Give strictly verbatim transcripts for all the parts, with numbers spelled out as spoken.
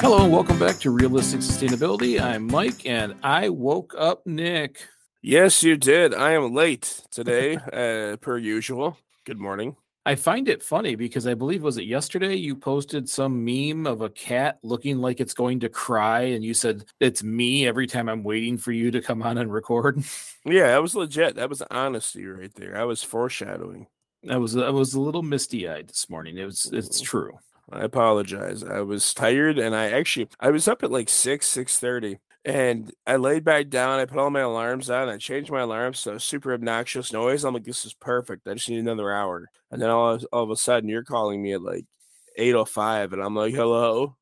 Hello and welcome back to Realistic Sustainability. I'm Mike and I woke up Nick. Yes, you did. I am late today, uh, per usual. Good morning. I find it funny because I believe, was it yesterday, you posted some meme of a cat looking like it's going to cry and you said, it's me every time I'm waiting for you to come on and record. Yeah, that was legit. That was honesty right there. I was foreshadowing. I was, I was a little misty-eyed this morning. It was, it's true. I apologize. I was tired and I actually, I was up at like six, six thirty and I laid back down. I put all my alarms on. I changed my alarms to super obnoxious noise. I'm like, this is perfect. I just need another hour. And then all of, all of a sudden you're calling me at like eight oh five and I'm like, hello.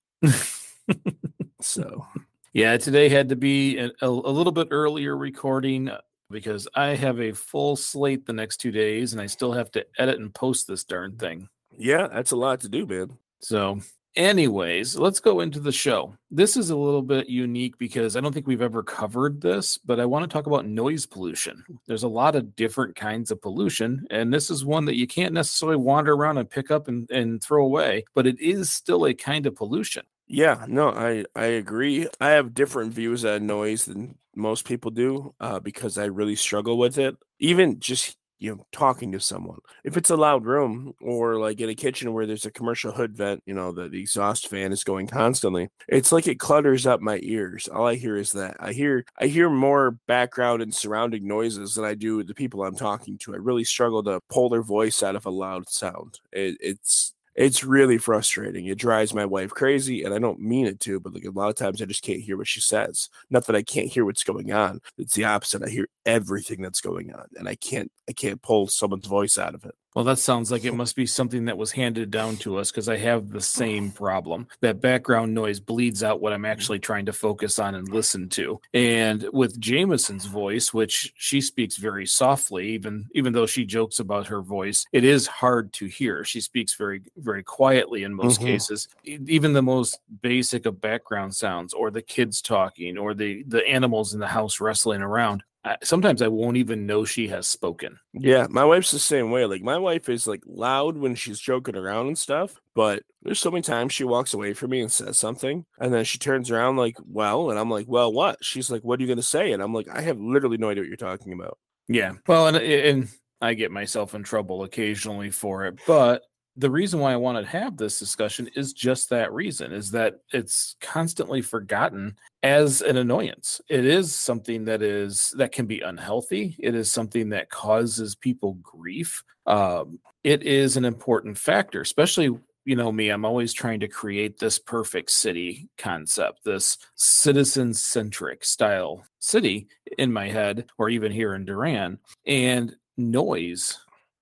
So, yeah, today had to be a, a little bit earlier recording because I have a full slate the next two days and I still have to edit and post this darn thing. Yeah, that's a lot to do, man. So anyways, let's go into the show. This is a little bit unique because I don't think we've ever covered this, but I want to talk about noise pollution. There's a lot of different kinds of pollution, and this is one that you can't necessarily wander around and pick up and, and throw away, but it is still a kind of pollution. Yeah, no, I, I agree. I have different views on noise than most people do uh, because I really struggle with it. Even just you know, talking to someone. If it's a loud room or like in a kitchen where there's a commercial hood vent, you know, the, the exhaust fan is going constantly. It's like it clutters up my ears. All I hear is that. I hear I hear more background and surrounding noises than I do the people I'm talking to. I really struggle to pull their voice out of a loud sound. It, it's it's really frustrating. It drives my wife crazy, and I don't mean it to, but like a lot of times I just can't hear what she says. Not that I can't hear what's going on. It's the opposite. I hear everything that's going on, and I can't I can't pull someone's voice out of it. Well, that sounds like it must be something that was handed down to us because I have the same problem. That background noise bleeds out what I'm actually trying to focus on and listen to. And with Jameson's voice, which she speaks very softly, even even though she jokes about her voice, it is hard to hear. She speaks very, very quietly in most mm-hmm. cases. Even the most basic of background sounds or the kids talking or the, the animals in the house wrestling around. Sometimes I won't even know she has spoken. Yeah, my wife's the same way. Like, my wife is, like, loud when she's joking around and stuff, but there's so many times she walks away from me and says something, and then she turns around like, well, and I'm like, well, what? She's like, what are you going to say? And I'm like, I have literally no idea what you're talking about. Yeah, well, and, and I get myself in trouble occasionally for it, but the reason why I want to have this discussion is just that reason, is that it's constantly forgotten as an annoyance. It is something that is that can be unhealthy. It is something that causes people grief. Um, it is an important factor, especially, you know, me, I'm always trying to create this perfect city concept, this citizen-centric style city in my head, or even here in Duran, and noise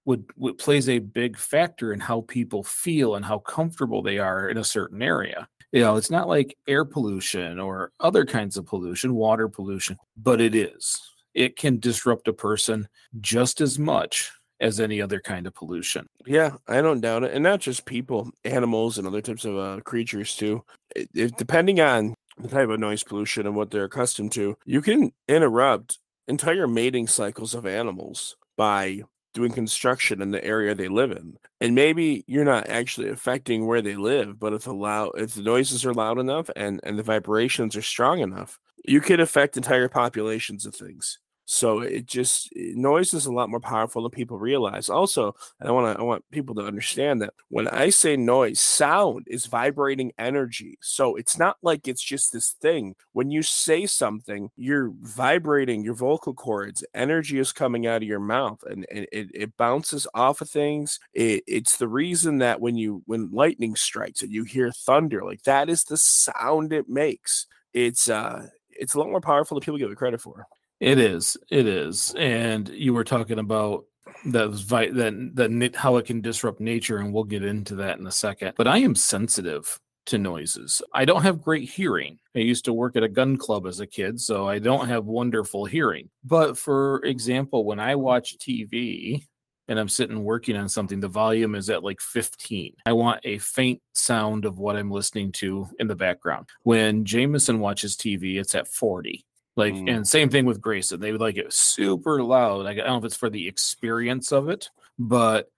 Would, would plays a big factor in how people feel and how comfortable they are in a certain area. You know, it's not like air pollution or other kinds of pollution, water pollution, but it is. It can disrupt a person just as much as any other kind of pollution. Yeah, I don't doubt it. And not just people, animals and other types of uh, creatures too. It, it, depending on the type of noise pollution and what they're accustomed to, you can interrupt entire mating cycles of animals by doing construction in the area they live in. And maybe you're not actually affecting where they live, but if the loud, if the noises are loud enough and, and the vibrations are strong enough, you could affect entire populations of things. So it just, noise is a lot more powerful than people realize. Also, and I want to, I want people to understand that when I say noise, sound is vibrating energy. So it's not like it's just this thing. When you say something, you're vibrating your vocal cords. Energy is coming out of your mouth, and, and it, it bounces off of things. It, it's the reason that when you when lightning strikes and you hear thunder, like that is the sound it makes. It's uh, it's a lot more powerful than people give it credit for. It is. It is. And you were talking about that's vi- that that how it can disrupt nature, and we'll get into that in a second. But I am sensitive to noises. I don't have great hearing. I used to work at a gun club as a kid, so I don't have wonderful hearing. But for example, when I watch T V and I'm sitting working on something, the volume is at like fifteen. I want a faint sound of what I'm listening to in the background. When Jameson watches T V, it's at forty. Like, mm. and same thing with Grayson. They would like it super loud. Like, I don't know if it's for the experience of it, but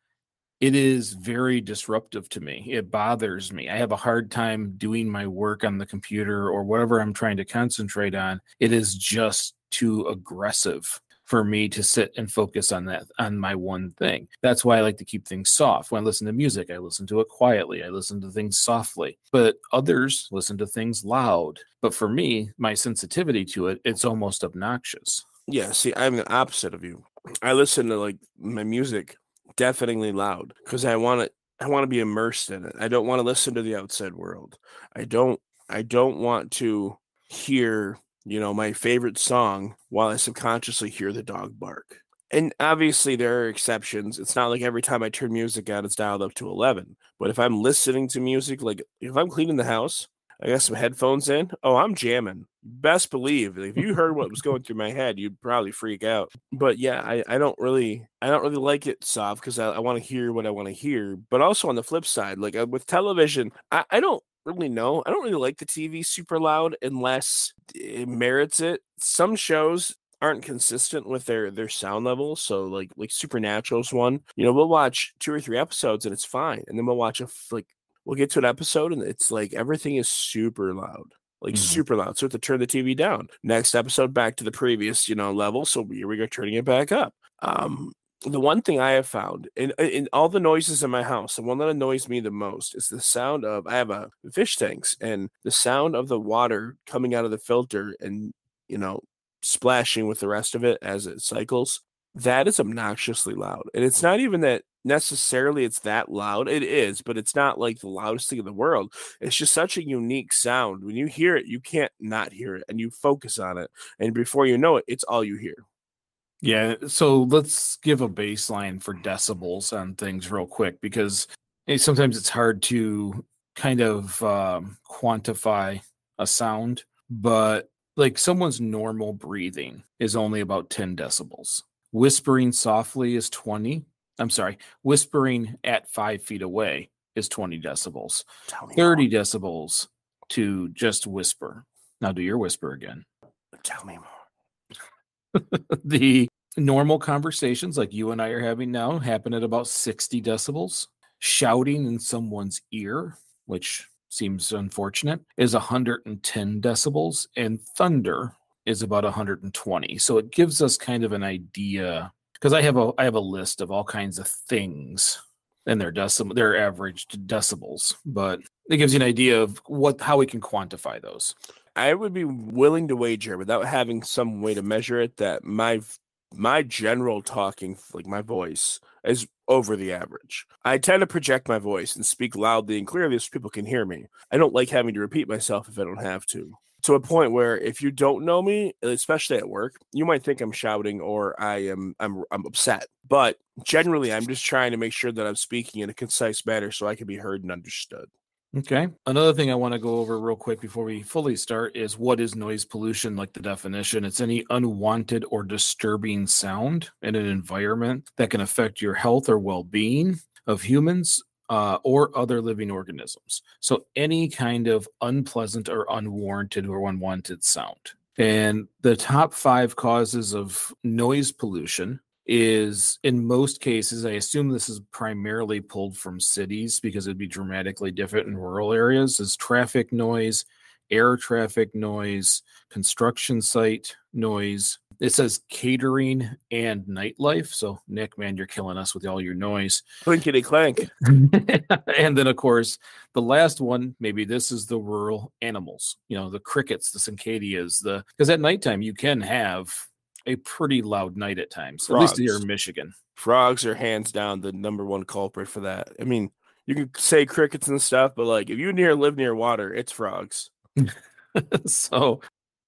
it is very disruptive to me. It bothers me. I have a hard time doing my work on the computer or whatever I'm trying to concentrate on. It is just too aggressive for me to sit and focus on that, on my one thing. That's why I like to keep things soft. When I listen to music, I listen to it quietly. I listen to things softly, but others listen to things loud. But for me, my sensitivity to it, it's almost obnoxious. Yeah. See, I'm the opposite of you. I listen to like my music deafeningly loud because I want to, I want to be immersed in it. I don't want to listen to the outside world. I don't, I don't want to hear, you know, my favorite song while I subconsciously hear the dog bark. And obviously there are exceptions. It's not like every time I turn music on, it's dialed up to eleven. But if I'm listening to music, like if I'm cleaning the house, I got some headphones in. Oh, I'm jamming. Best believe if you heard what was going through my head, you'd probably freak out. But yeah, I, I don't really, I don't really like it soft because I, I want to hear what I want to hear. But also on the flip side, like with television, I, I don't, really no I don't really like the T V super loud unless it merits it. Some shows aren't consistent with their their sound level, so like like Supernatural's one, you know, we'll watch two or three episodes and it's fine, and then we'll watch a like we'll get to an episode and it's like everything is super loud, like mm-hmm. super loud, so we have to turn the T V down. Next episode, back to the previous, you know, level, so here we go, turning it back up. um The one thing I have found in, in all the noises in my house, the one that annoys me the most is the sound of, I have a fish tanks, and the sound of the water coming out of the filter and, you know, splashing with the rest of it as it cycles. That is obnoxiously loud. And it's not even that necessarily it's that loud. It is, but it's not like the loudest thing in the world. It's just such a unique sound. When you hear it, you can't not hear it, and you focus on it. And before you know it, it's all you hear. Yeah, so let's give a baseline for decibels on things real quick, because sometimes it's hard to kind of um, quantify a sound, but like someone's normal breathing is only about ten decibels. Whispering softly is twenty. I'm sorry, whispering at five feet away is twenty decibels. thirty decibels to just whisper. Now do your whisper again. Tell me more. The normal conversations like you and I are having now happen at about sixty decibels. Shouting in someone's ear, which seems unfortunate, is one hundred ten decibels, and thunder is about one hundred twenty. So it gives us kind of an idea, because I have a I have a list of all kinds of things and their decim their average decibels, but it gives you an idea of what how we can quantify those. I would be willing to wager, without having some way to measure it, that my my general talking, like my voice, is over the average. I tend to project my voice and speak loudly and clearly so people can hear me. I don't like having to repeat myself if I don't have to. To a point where if you don't know me, especially at work, you might think I'm shouting or I am I'm I'm upset. But generally, I'm just trying to make sure that I'm speaking in a concise manner so I can be heard and understood. Okay. Another thing I want to go over real quick before we fully start is what is noise pollution, like the definition. It's any unwanted or disturbing sound in an environment that can affect your health or well-being of humans uh, or other living organisms. So any kind of unpleasant or unwarranted or unwanted sound. And the top five causes of noise pollution is, in most cases, I assume this is primarily pulled from cities because it'd be dramatically different in rural areas, is traffic noise, air traffic noise, construction site noise. It says catering and nightlife. So, Nick, man, you're killing us with all your noise. Clinkety clank. And then, of course, the last one, maybe this is the rural animals, you know, the crickets, the cicadas, the because at nighttime you can have a pretty loud night at times. Frogs. At least here in Michigan. Frogs are hands down the number one culprit for that. I mean, you can say crickets and stuff, but like if you near live near water, it's frogs. So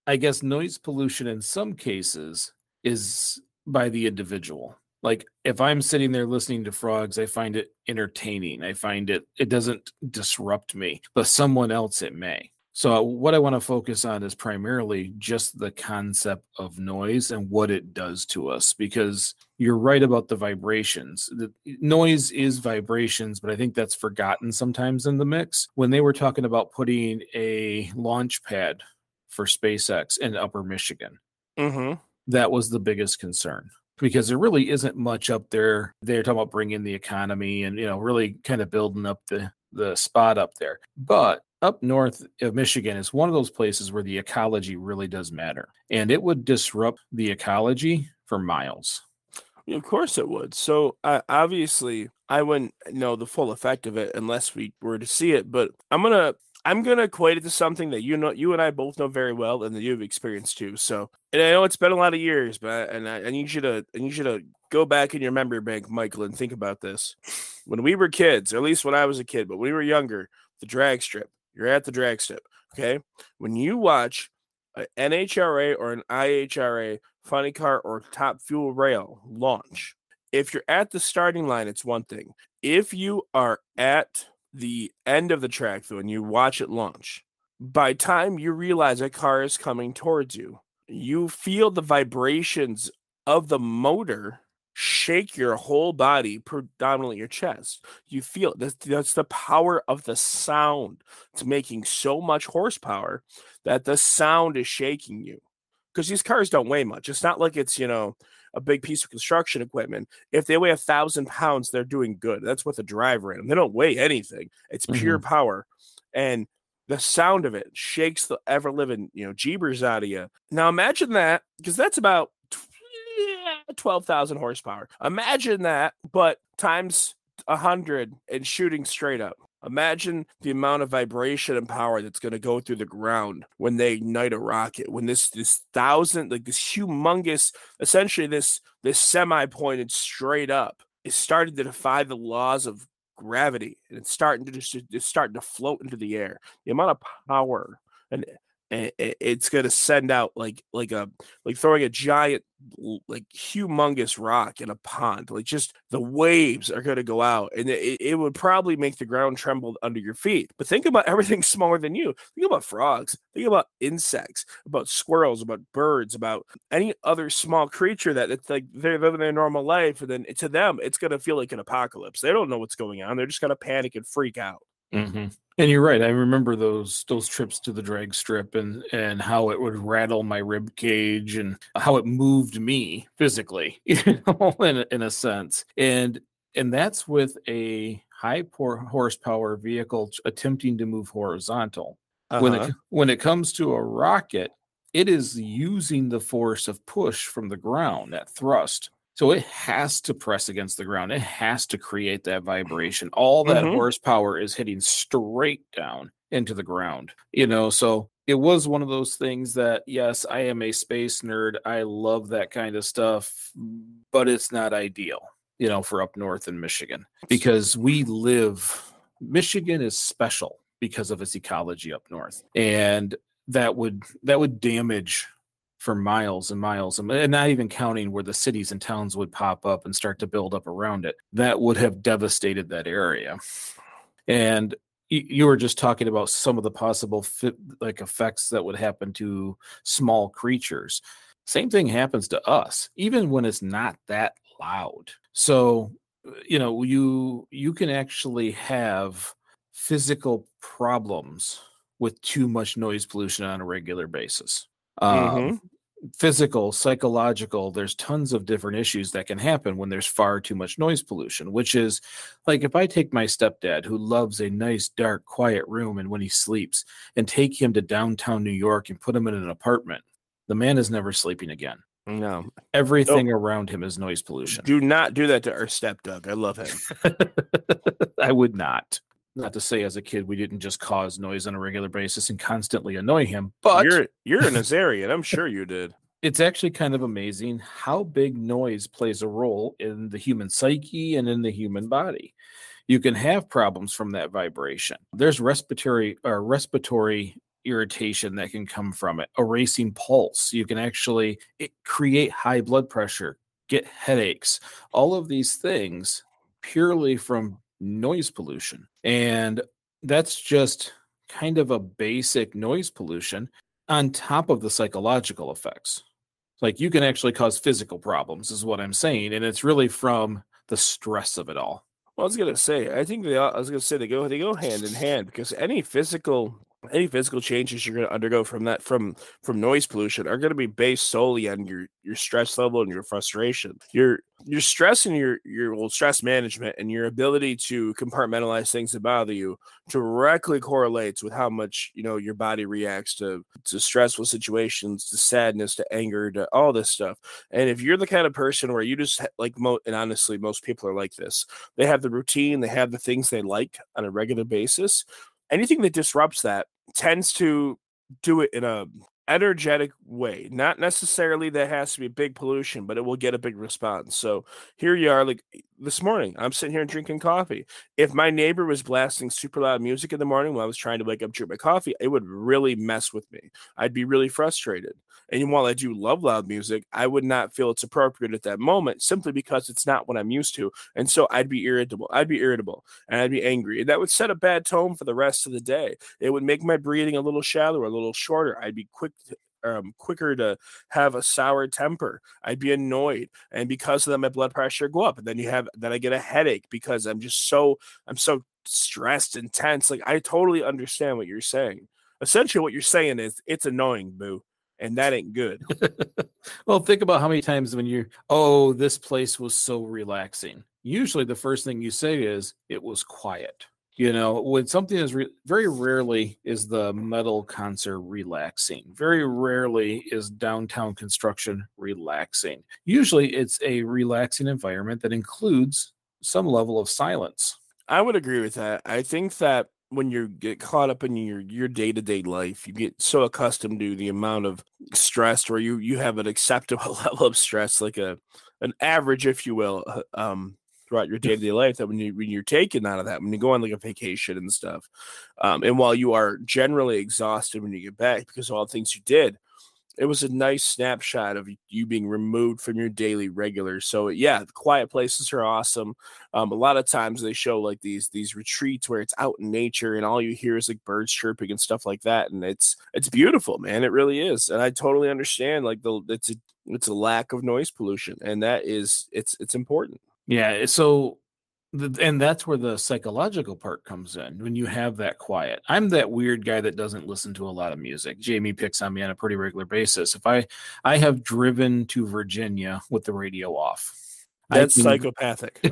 I guess noise pollution in some cases is by the individual. like if I'm sitting there listening to frogs, I find it entertaining. I find it, it doesn't disrupt me, but someone else it may. So what I want to focus on is primarily just the concept of noise and what it does to us, because you're right about the vibrations. The noise is vibrations, but I think that's forgotten sometimes in the mix. When they were talking about putting a launch pad for SpaceX in Upper Michigan, mm-hmm. that was the biggest concern, because there really isn't much up there. They're talking about bringing the economy and, you know, really kind of building up the, the spot up there. But up north of Michigan is one of those places where the ecology really does matter, and it would disrupt the ecology for miles. Of course it would. So uh, obviously I wouldn't know the full effect of it unless we were to see it, but I'm going to, I'm going to equate it to something that, you know, you and I both know very well and that you've experienced too. So, and I know it's been a lot of years, but, and I, I need you to, I need you to go back in your memory bank, Michael, and think about this. When we were kids, or at least when I was a kid, but when we were younger, the drag strip. You're at the drag strip, okay? When you watch an N H R A or an I H R A funny car or top fuel rail launch, if you're at the starting line, it's one thing. If you are at the end of the track, though, and you watch it launch, by time you realize a car is coming towards you, you feel the vibrations of the motor shake your whole body, predominantly your chest. You feel that's, that's the power of the sound. It's making so much horsepower that the sound is shaking you, because these cars don't weigh much. It's not like it's, you know, a big piece of construction equipment. If they weigh a thousand pounds, they're doing good. That's what the drive ran. They don't weigh anything. It's mm-hmm. pure power, and the sound of it shakes the ever living, you know, jeebers out of you. Now imagine that, because that's about twelve thousand horsepower. Imagine that, but times one hundred and shooting straight up. Imagine the amount of vibration and power that's going to go through the ground when they ignite a rocket, when this this thousand, like this humongous, essentially this this semi-pointed straight up is starting to defy the laws of gravity, and it's starting to just it's starting to float into the air. The amount of power and it's going to send out like like a like throwing a giant, like humongous rock in a pond. Like just the waves are going to go out, and it, it would probably make the ground tremble under your feet. But think about everything smaller than you. Think about frogs, think about insects, about squirrels, about birds, about any other small creature that it's like they're living their normal life, and then to them it's going to feel like an apocalypse. They don't know what's going on. They're just going to panic and freak out. Mm-hmm. And you're right. I remember those those trips to the drag strip and and how it would rattle my rib cage and how it moved me physically, you know, in in a sense. And and that's with a high poor horsepower vehicle attempting to move horizontal. Uh-huh. When it, when it comes to a rocket, it is using the force of push from the ground, that thrust. So it has to press against the ground. It has to create that vibration. All that mm-hmm. horsepower is hitting straight down into the ground, you know? So it was one of those things that, yes, I am a space nerd. I love that kind of stuff, but it's not ideal, you know, for up north in Michigan, because we live, Michigan is special because of its ecology up north. And that would, that would damage for miles and miles, and not even counting where the cities and towns would pop up and start to build up around it. That would have devastated that area. And you were just talking about some of the possible fit, like effects that would happen to small creatures. Same thing happens to us, even when it's not that loud. So, you know, you you can actually have physical problems with too much noise pollution on a regular basis. Um, mm-hmm. Physical, psychological, there's tons of different issues that can happen when there's far too much noise pollution, which is like if I take my stepdad, who loves a nice, dark, quiet room, and when he sleeps, and take him to downtown New York and put him in an apartment, the man is never sleeping again. No. Everything nope. around him is noise pollution. Do not do that to our stepdog. I love him. I would not. Not to say as a kid we didn't just cause noise on a regular basis and constantly annoy him, but you're you're an Azarian, I'm sure you did. It's actually kind of amazing how big noise plays a role in the human psyche and in the human body. You can have problems from that vibration. There's respiratory or respiratory irritation that can come from it, a racing pulse. You can actually it create high blood pressure, get headaches, all of these things purely from noise pollution. And that's just kind of a basic noise pollution on top of the psychological effects. Like, you can actually cause physical problems is what I'm saying. And it's really from the stress of it all. Well, I was going to say, I think they, I was going to say they go, they go hand in hand, because any physical, any physical changes you're going to undergo from that, from, from noise pollution are going to be based solely on your, your stress level and your frustration, your, your stress and your, your well, stress management and your ability to compartmentalize things that bother you directly correlates with how much, you know, your body reacts to, to stressful situations, to sadness, to anger, to all this stuff. And if you're the kind of person where you just like, mo- and honestly, most people are like this, they have the routine, they have the things they like on a regular basis. Anything that disrupts that tends to do it in a energetic way. Not necessarily that has to be big pollution, but it will get a big response. So here you are, like this morning, I'm sitting here drinking coffee. If my neighbor was blasting super loud music in the morning when I was trying to wake up, drink my coffee, it would really mess with me. I'd be really frustrated. And while I do love loud music, I would not feel it's appropriate at that moment, simply because it's not what I'm used to. And so I'd be irritable. I'd be irritable and I'd be angry. And that would set a bad tone for the rest of the day. It would make my breathing a little shallower, a little shorter. I'd be quick to, um, quicker to have a sour temper. I'd be annoyed. And because of that, my blood pressure go up. And then you have, then I get a headache because I'm just so, I'm so stressed and tense. Like, I totally understand what you're saying. Essentially what you're saying is it's annoying, boo. And that ain't good. Well, think about how many times when you, oh, this place was so relaxing. Usually the first thing you say is it was quiet. You know, when something is re- very rarely is the metal concert relaxing. Very rarely is downtown construction relaxing. Usually it's a relaxing environment that includes some level of silence. I would agree with that. I think that when you get caught up in your, your day-to-day life, you get so accustomed to the amount of stress, or you, you have an acceptable level of stress, like a, an average, if you will, um, throughout your day-to-day life, that when you, when you're taken out of that, when you go on like a vacation and stuff. Um, and while you are generally exhausted when you get back because of all the things you did, it was a nice snapshot of you being removed from your daily regular. So yeah, the quiet places are awesome. Um, a lot of times they show like these, these retreats where it's out in nature and all you hear is like birds chirping and stuff like that. And it's, it's beautiful, man. It really is. And I totally understand, like, the, it's a, it's a lack of noise pollution, and that is, it's, it's important. Yeah. So, and that's where the psychological part comes in, when you have that quiet. I'm that weird guy that doesn't listen to a lot of music. Jamie picks on me on a pretty regular basis. If I, I have driven to Virginia with the radio off. That's I can, psychopathic.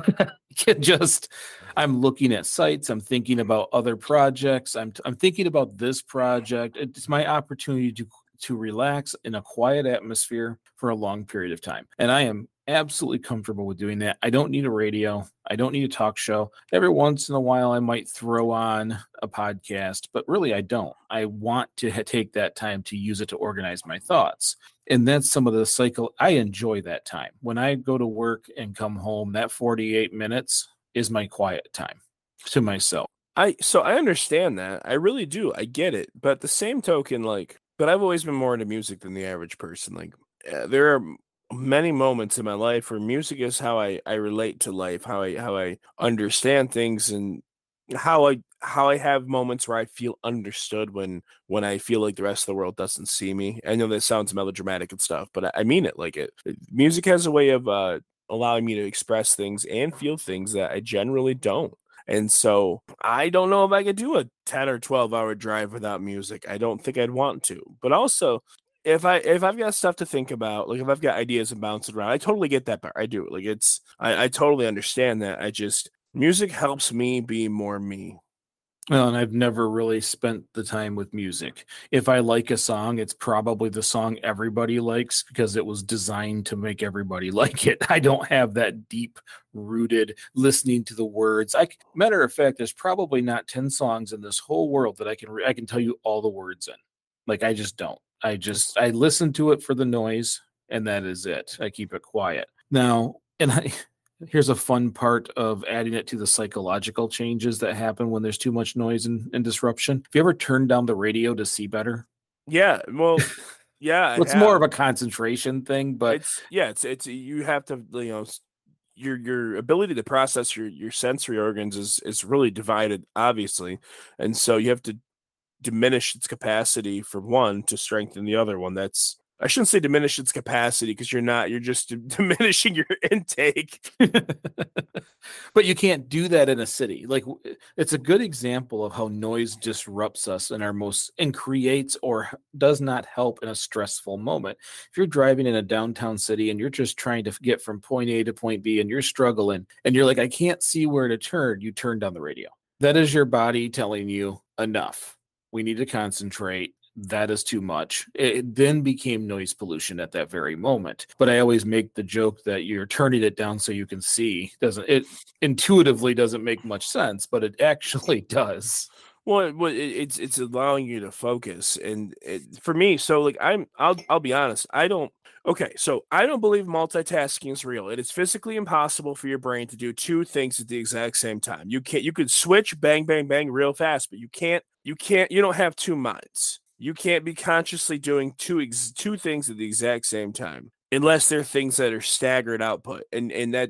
Can just, I'm looking at sites. I'm thinking about other projects. I'm, I'm thinking about this project. It's my opportunity to, to relax in a quiet atmosphere for a long period of time. And I am absolutely comfortable with doing that. I don't need a radio. I don't need a talk show. Every once in a while, I might throw on a podcast, but really I don't. I want to ha- take that time to use it to organize my thoughts. And that's some of the cycle. I enjoy that time. When I go to work and come home, that forty-eight minutes is my quiet time to myself. I, so I understand that. I really do. I get it. But the same token, like, but I've always been more into music than the average person. Like, uh, there are many moments in my life where music is how I, I relate to life, how I, how I understand things, and how I, how I have moments where I feel understood when, when I feel like the rest of the world doesn't see me. I know that sounds melodramatic and stuff, but I mean it. Like, it, music has a way of uh, allowing me to express things and feel things that I generally don't. And so I don't know if I could do a ten or twelve hour drive without music. I don't think I'd want to, but also, If I if I've got stuff to think about, like if I've got ideas and bouncing around, I totally get that part. I do. Like it's I, I totally understand that. I just music helps me be more me. Well, and I've never really spent the time with music. If I like a song, it's probably the song everybody likes because it was designed to make everybody like it. I don't have that deep rooted listening to the words. I matter of fact, there's probably not ten songs in this whole world that I can I can tell you all the words in. Like I just don't. I just, I listen to it for the noise, and that is it. I keep it quiet. Now, and I, here's a fun part of adding it to the psychological changes that happen when there's too much noise and, and disruption. Have you ever turned down the radio to see better? Yeah, well, Yeah, it's more of a concentration thing, but it's yeah, it's it's you have to, you know, your your ability to process your your sensory organs is is really divided, obviously, and so you have to diminish its capacity for one to strengthen the other one. That's I shouldn't say diminish its capacity because you're not, you're just diminishing your intake. But you can't do that in a city. Like, it's a good example of how noise disrupts us in our most, and creates or does not help in a stressful moment. If you're driving in a downtown city and you're just trying to get from point A to point B and you're struggling and you're like, I can't see where to turn, you turn down the radio. That is your body telling you enough. We need to concentrate. That is too much. It then became noise pollution at that very moment. But I always make the joke that you're turning it down so you can see. Doesn't it intuitively doesn't make much sense, but it actually does. Well, it, it's it's allowing you to focus, and it, for me, so like I'm I'll I'll be honest, I don't. Okay, so I don't believe multitasking is real. It is physically impossible for your brain to do two things at the exact same time. You can't. You could switch bang bang bang real fast, but you can't. You can't. You don't have two minds. You can't be consciously doing two ex- two things at the exact same time, unless they're things that are staggered output. And and that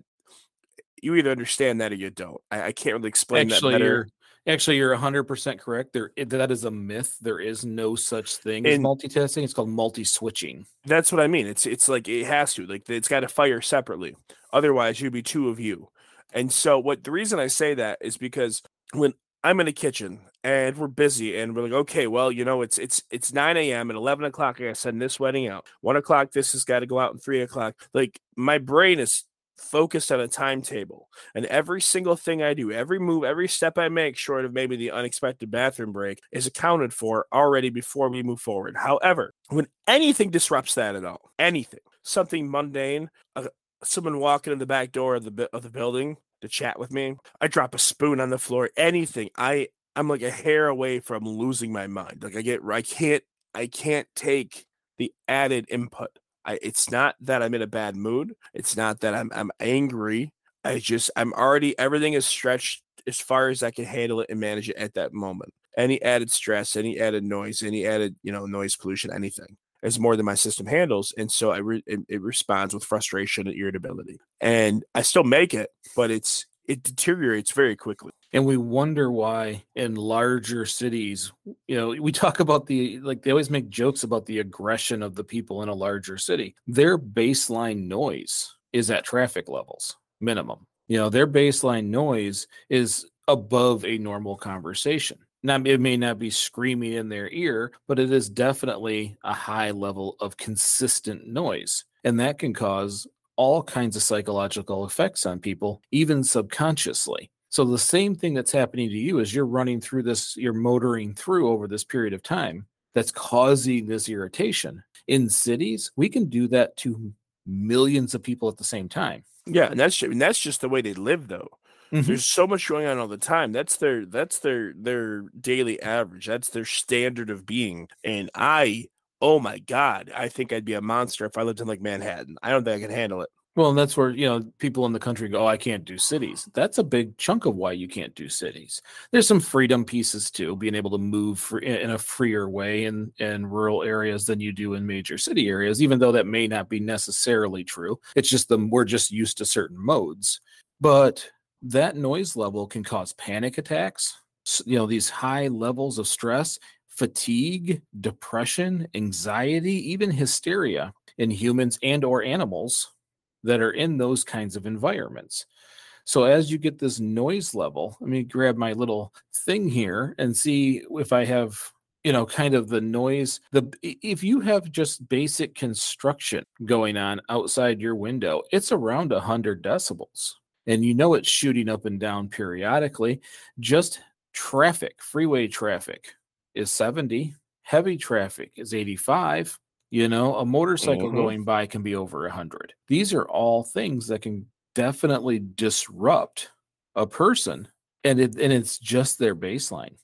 you either understand that or you don't. I, I can't really explain actually, that better. You're, actually, you're one hundred percent correct. There, that is a myth. There is no such thing and as multitasking. It's called multi-switching. That's what I mean. It's it's like it has to. Like, it's got to fire separately. Otherwise, you'd be two of you. And so what the reason I say that is because when I'm in the kitchen and we're busy and we're like, okay, well, you know, it's, it's, it's nine a.m. and eleven o'clock. I got to send this wedding out. One o'clock. This has got to go out, and three o'clock. Like, my brain is focused on a timetable, and every single thing I do, every move, every step I make, short of maybe the unexpected bathroom break, is accounted for already before we move forward. However, when anything disrupts that at all, anything, something mundane, uh, someone walking in the back door of the, of the building to chat with me, I drop a spoon on the floor, anything. I, I'm like a hair away from losing my mind. Like, I get, I can't, I can't take the added input. I, it's not that I'm in a bad mood. It's not that I'm, I'm angry. I just, I'm already, everything is stretched as far as I can handle it and manage it at that moment. Any added stress, any added noise, any added, you know, noise pollution, anything is more than my system handles. And so I re- it, it responds with frustration and irritability. And I still make it, but it's it deteriorates very quickly. And we wonder why in larger cities, you know, we talk about the, like, they always make jokes about the aggression of the people in a larger city. Their baseline noise is at traffic levels, minimum. You know, their baseline noise is above a normal conversation. Now, it may not be screaming in their ear, but it is definitely a high level of consistent noise. And that can cause all kinds of psychological effects on people, even subconsciously. So the same thing that's happening to you is you're running through this, you're motoring through over this period of time that's causing this irritation. In cities, we can do that to millions of people at the same time. Yeah, and that's, and that's just the way they live, though. Mm-hmm. There's so much going on all the time. That's their that's their their daily average. That's their standard of being. And I, oh my God, I think I'd be a monster if I lived in like Manhattan. I don't think I can handle it. Well, and that's where, you know, people in the country go, oh, I can't do cities. That's a big chunk of why you can't do cities. There's some freedom pieces too, being able to move for, in a freer way in, in rural areas than you do in major city areas, even though that may not be necessarily true. It's just the, we're just used to certain modes. But that noise level can cause panic attacks, you know, these high levels of stress, fatigue, depression, anxiety, even hysteria in humans and or animals that are in those kinds of environments. So as you get this noise level, let me grab my little thing here and see if I have, you know, kind of the noise. The if you have just basic construction going on outside your window, it's around one hundred decibels. And you know it's shooting up and down periodically. Just traffic, freeway traffic is seventy. Heavy traffic is eighty-five. You know, a motorcycle mm-hmm. going by can be over one hundred. These are all things that can definitely disrupt a person. And it, and it's just their baseline,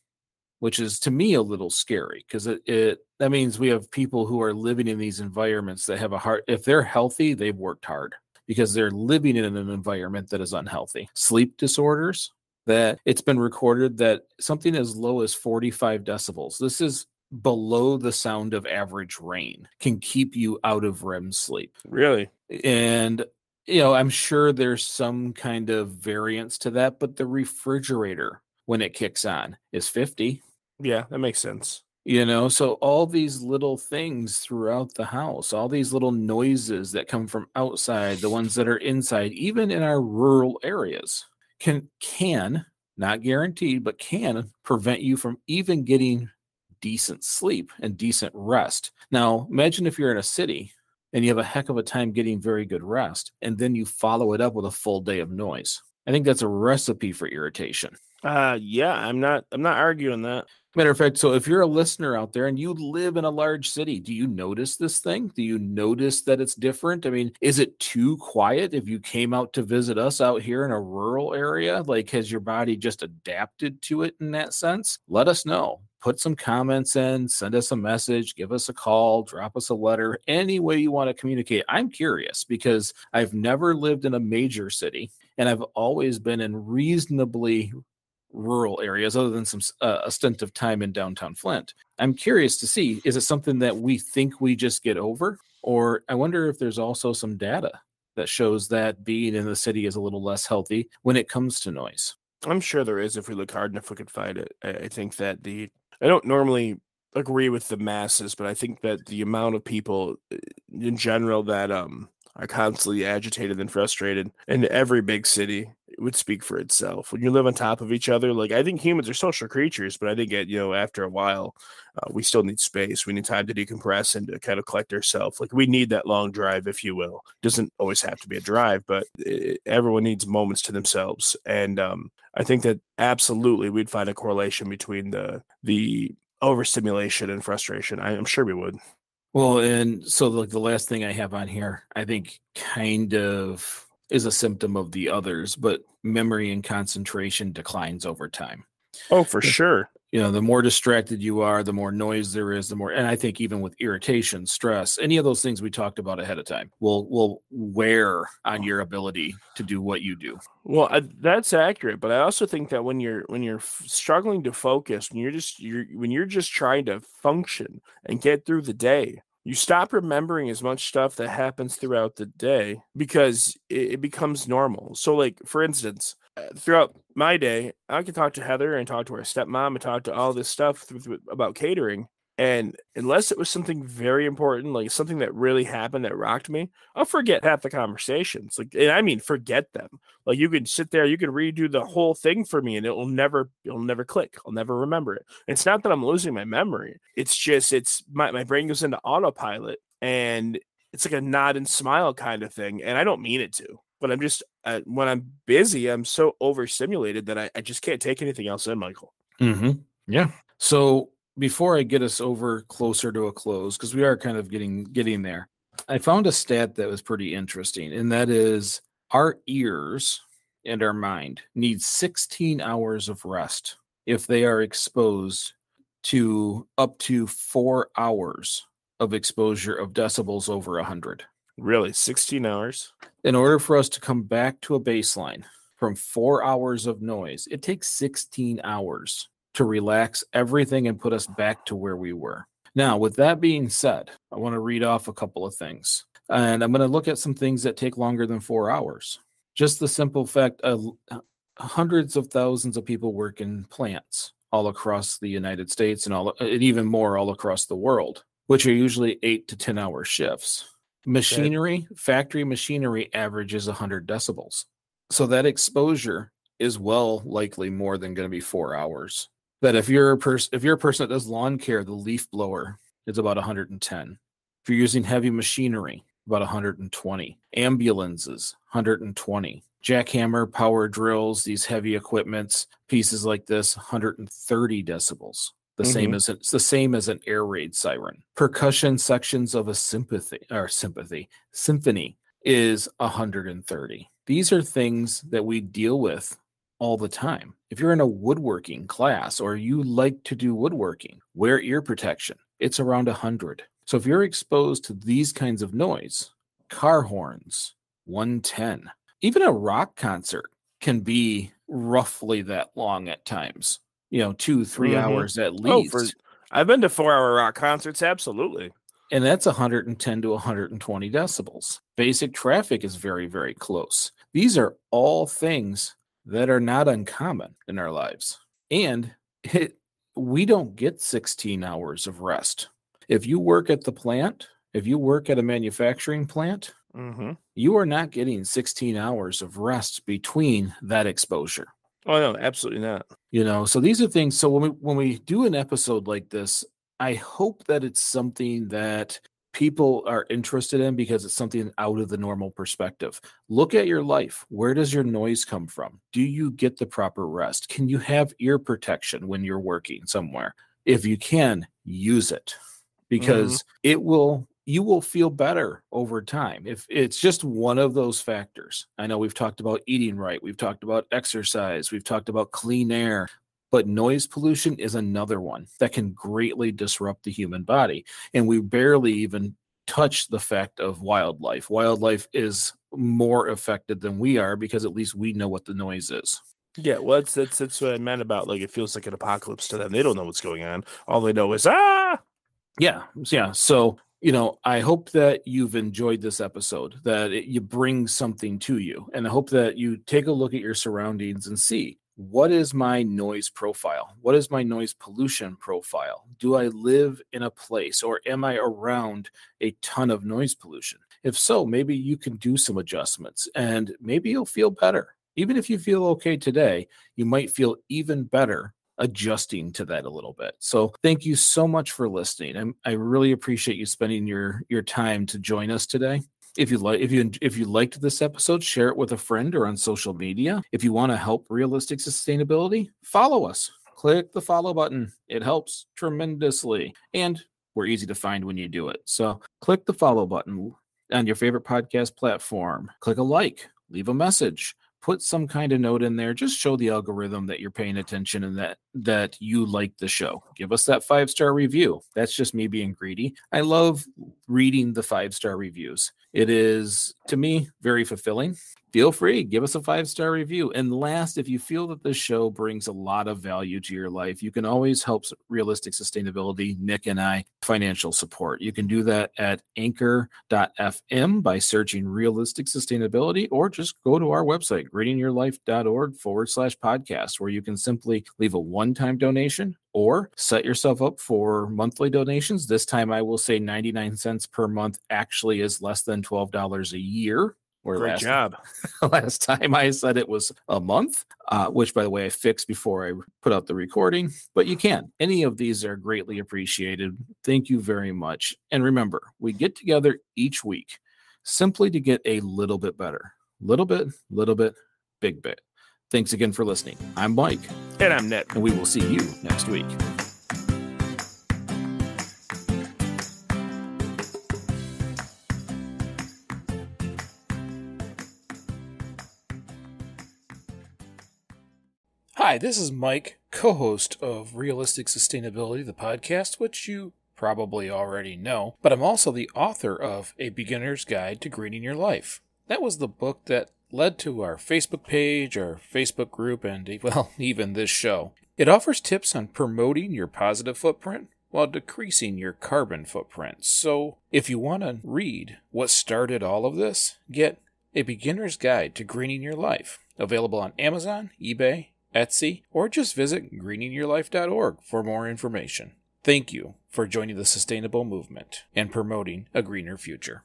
which is to me a little scary because it, it that means we have people who are living in these environments that have a heart. If they're healthy, they've worked hard, because they're living in an environment that is unhealthy. Sleep disorders, that it's been recorded that something as low as forty-five decibels. This is below the sound of average rain can keep you out of R E M sleep. Really? And, you know, I'm sure there's some kind of variance to that, but the refrigerator, when it kicks on, is fifty. Yeah, that makes sense. You know, so all these little things throughout the house, all these little noises that come from outside, the ones that are inside, even in our rural areas, can, can not guaranteed, but can prevent you from even getting decent sleep and decent rest. Now, imagine if you're in a city and you have a heck of a time getting very good rest, and then you follow it up with a full day of noise. I think that's a recipe for irritation. Uh, yeah, I'm not, I'm not arguing that. Matter of fact, so if you're a listener out there and you live in a large city, do you notice this thing? Do you notice that it's different? I mean, is it too quiet? If you came out to visit us out here in a rural area, like, has your body just adapted to it in that sense? Let us know. Put some comments in, send us a message, give us a call, drop us a letter, any way you want to communicate. I'm curious because I've never lived in a major city, and I've always been in reasonably rural areas other than some uh, a stint of time in downtown Flint. I'm curious to see, is it something that we think we just get over? Or I wonder if there's also some data that shows that being in the city is a little less healthy when it comes to noise. I'm sure there is if we look hard and if we could find it. I, I think that the, I don't normally agree with the masses, but I think that the amount of people in general that um are constantly agitated and frustrated in every big city, it would speak for itself. When you live on top of each other, like, I think humans are social creatures, but I think at, you know, after a while, uh, we still need space. We need time to decompress and to kind of collect ourselves. Like, we need that long drive, if you will. Doesn't always have to be a drive, but it, everyone needs moments to themselves. And um, I think that absolutely we'd find a correlation between the the overstimulation and frustration. I, I'm sure we would. Well, and so like the last thing I have on here, I think kind of is a symptom of the others, but memory and concentration declines over time. Oh, for sure. You know, the more distracted you are, the more noise there is, the more, and I think even with irritation, stress, any of those things we talked about ahead of time will, will wear on your ability to do what you do. Well, I, that's accurate. But I also think that when you're, when you're struggling to focus, when you're just, you're, when you're just trying to function and get through the day, you stop remembering as much stuff that happens throughout the day because it, it becomes normal. So, like, for instance, throughout my day, I can talk to Heather and talk to her stepmom and talk to all this stuff th- th- about catering. And unless it was something very important, like something that really happened that rocked me, I'll forget half the conversations. Like, and I mean, forget them. Like, you can sit there, you can redo the whole thing for me, and it will never, it'll never click. I'll never remember it. It's not that I'm losing my memory. It's just, it's my, my brain goes into autopilot, and it's like a nod and smile kind of thing. And I don't mean it to, but I'm just, uh, when I'm busy, I'm so overstimulated that I, I just can't take anything else in, Michael. Mm-hmm. Yeah. So, before I get us over closer to a close, because we are kind of getting getting there, I found a stat that was pretty interesting, and that is our ears and our mind need sixteen hours of rest if they are exposed to up to four hours of exposure of decibels over one hundred. Really? sixteen hours? In order for us to come back to a baseline from four hours of noise, it takes sixteen hours to relax everything and put us back to where we were. Now, with that being said, I want to read off a couple of things. And I'm going to look at some things that take longer than four hours. Just the simple fact of hundreds of thousands of people work in plants all across the United States and all, and even more all across the world, which are usually eight to ten hour shifts. Machinery, factory machinery averages one hundred decibels. So that exposure is well likely more than going to be four hours. That if you're a person, if you're a person that does lawn care, the leaf blower is about one hundred ten. If you're using heavy machinery, about one hundred twenty. Ambulances, one hundred twenty. Jackhammer, power drills, these heavy equipments, pieces like this, one hundred thirty decibels. The mm-hmm. same as it's the same as an air raid siren. Percussion sections of a sympathy or sympathy symphony is one hundred thirty. These are things that we deal with all the time. If you're in a woodworking class or you like to do woodworking, wear ear protection. It's around one hundred. So if you're exposed to these kinds of noise, car horns, one ten. Even a rock concert can be roughly that long at times. You know, two, three mm-hmm. hours at least. Oh, for, I've been to four-hour rock concerts, absolutely. And that's one hundred ten to one hundred twenty decibels. Basic traffic is very, very close. These are all things that are not uncommon in our lives. And it, we don't get sixteen hours of rest. If you work at the plant, if you work at a manufacturing plant, mm-hmm. you are not getting sixteen hours of rest between that exposure. Oh, no, absolutely not. You know, so these are things. So when we, when we do an episode like this, I hope that it's something that people are interested in because it's something out of the normal perspective. Look at your life. Where does your noise come from? Do you get the proper rest? Can you have ear protection when you're working somewhere? If you can, use it because mm-hmm. it will, you will feel better over time. If it's just one of those factors. I know we've talked about eating right. We've talked about exercise. We've talked about clean air. But noise pollution is another one that can greatly disrupt the human body. And we barely even touch the fact of wildlife. Wildlife is more affected than we are because at least we know what the noise is. Yeah, well, that's that's, that's what I meant about, like, it feels like an apocalypse to them. They don't know what's going on. All they know is, ah! Yeah, yeah. So, you know, I hope that you've enjoyed this episode, that it, you bring something to you. And I hope that you take a look at your surroundings and see, what is my noise profile? What is my noise pollution profile? Do I live in a place or am I around a ton of noise pollution? If so, maybe you can do some adjustments and maybe you'll feel better. Even if you feel okay today, you might feel even better adjusting to that a little bit. So thank you so much for listening. I'm, I really appreciate you spending your, your time to join us today. If you like, if you if you liked this episode, share it with a friend or on social media. If you want to help Realistic Sustainability, follow us. Click the follow button. It helps tremendously. And we're easy to find when you do it. So click the follow button on your favorite podcast platform. Click a like, leave a message, put some kind of note in there. Just show the algorithm that you're paying attention and that, that you like the show. Give us that five-star review. That's just me being greedy. I love reading the five-star reviews. It is, to me, very fulfilling. Feel free. Give us a five-star review. And last, if you feel that this show brings a lot of value to your life, you can always help Realistic Sustainability, Nick and I, financial support. You can do that at anchor dot f m by searching Realistic Sustainability, or just go to our website, greening your life dot org forward slash podcast, where you can simply leave a one-time donation or set yourself up for monthly donations. This time I will say ninety-nine cents per month actually is less than twelve dollars a year. Or Great last, job. Last time I said it was a month, uh, which, by the way, I fixed before I put out the recording. But you can. Any of these are greatly appreciated. Thank you very much. And remember, we get together each week simply to get a little bit better. Little bit, little bit, big bit. Thanks again for listening. I'm Mike. And I'm Nick. And we will see you next week. Hi, this is Mike, co-host of Realistic Sustainability, the podcast, which you probably already know, but I'm also the author of A Beginner's Guide to Greening Your Life. That was the book that led to our Facebook page, our Facebook group, and, well, even this show. It offers tips on promoting your positive footprint while decreasing your carbon footprint. So if you want to read what started all of this, get A Beginner's Guide to Greening Your Life, available on Amazon, eBay, Etsy, or just visit greening your life dot org for more information. Thank you for joining the sustainable movement and promoting a greener future.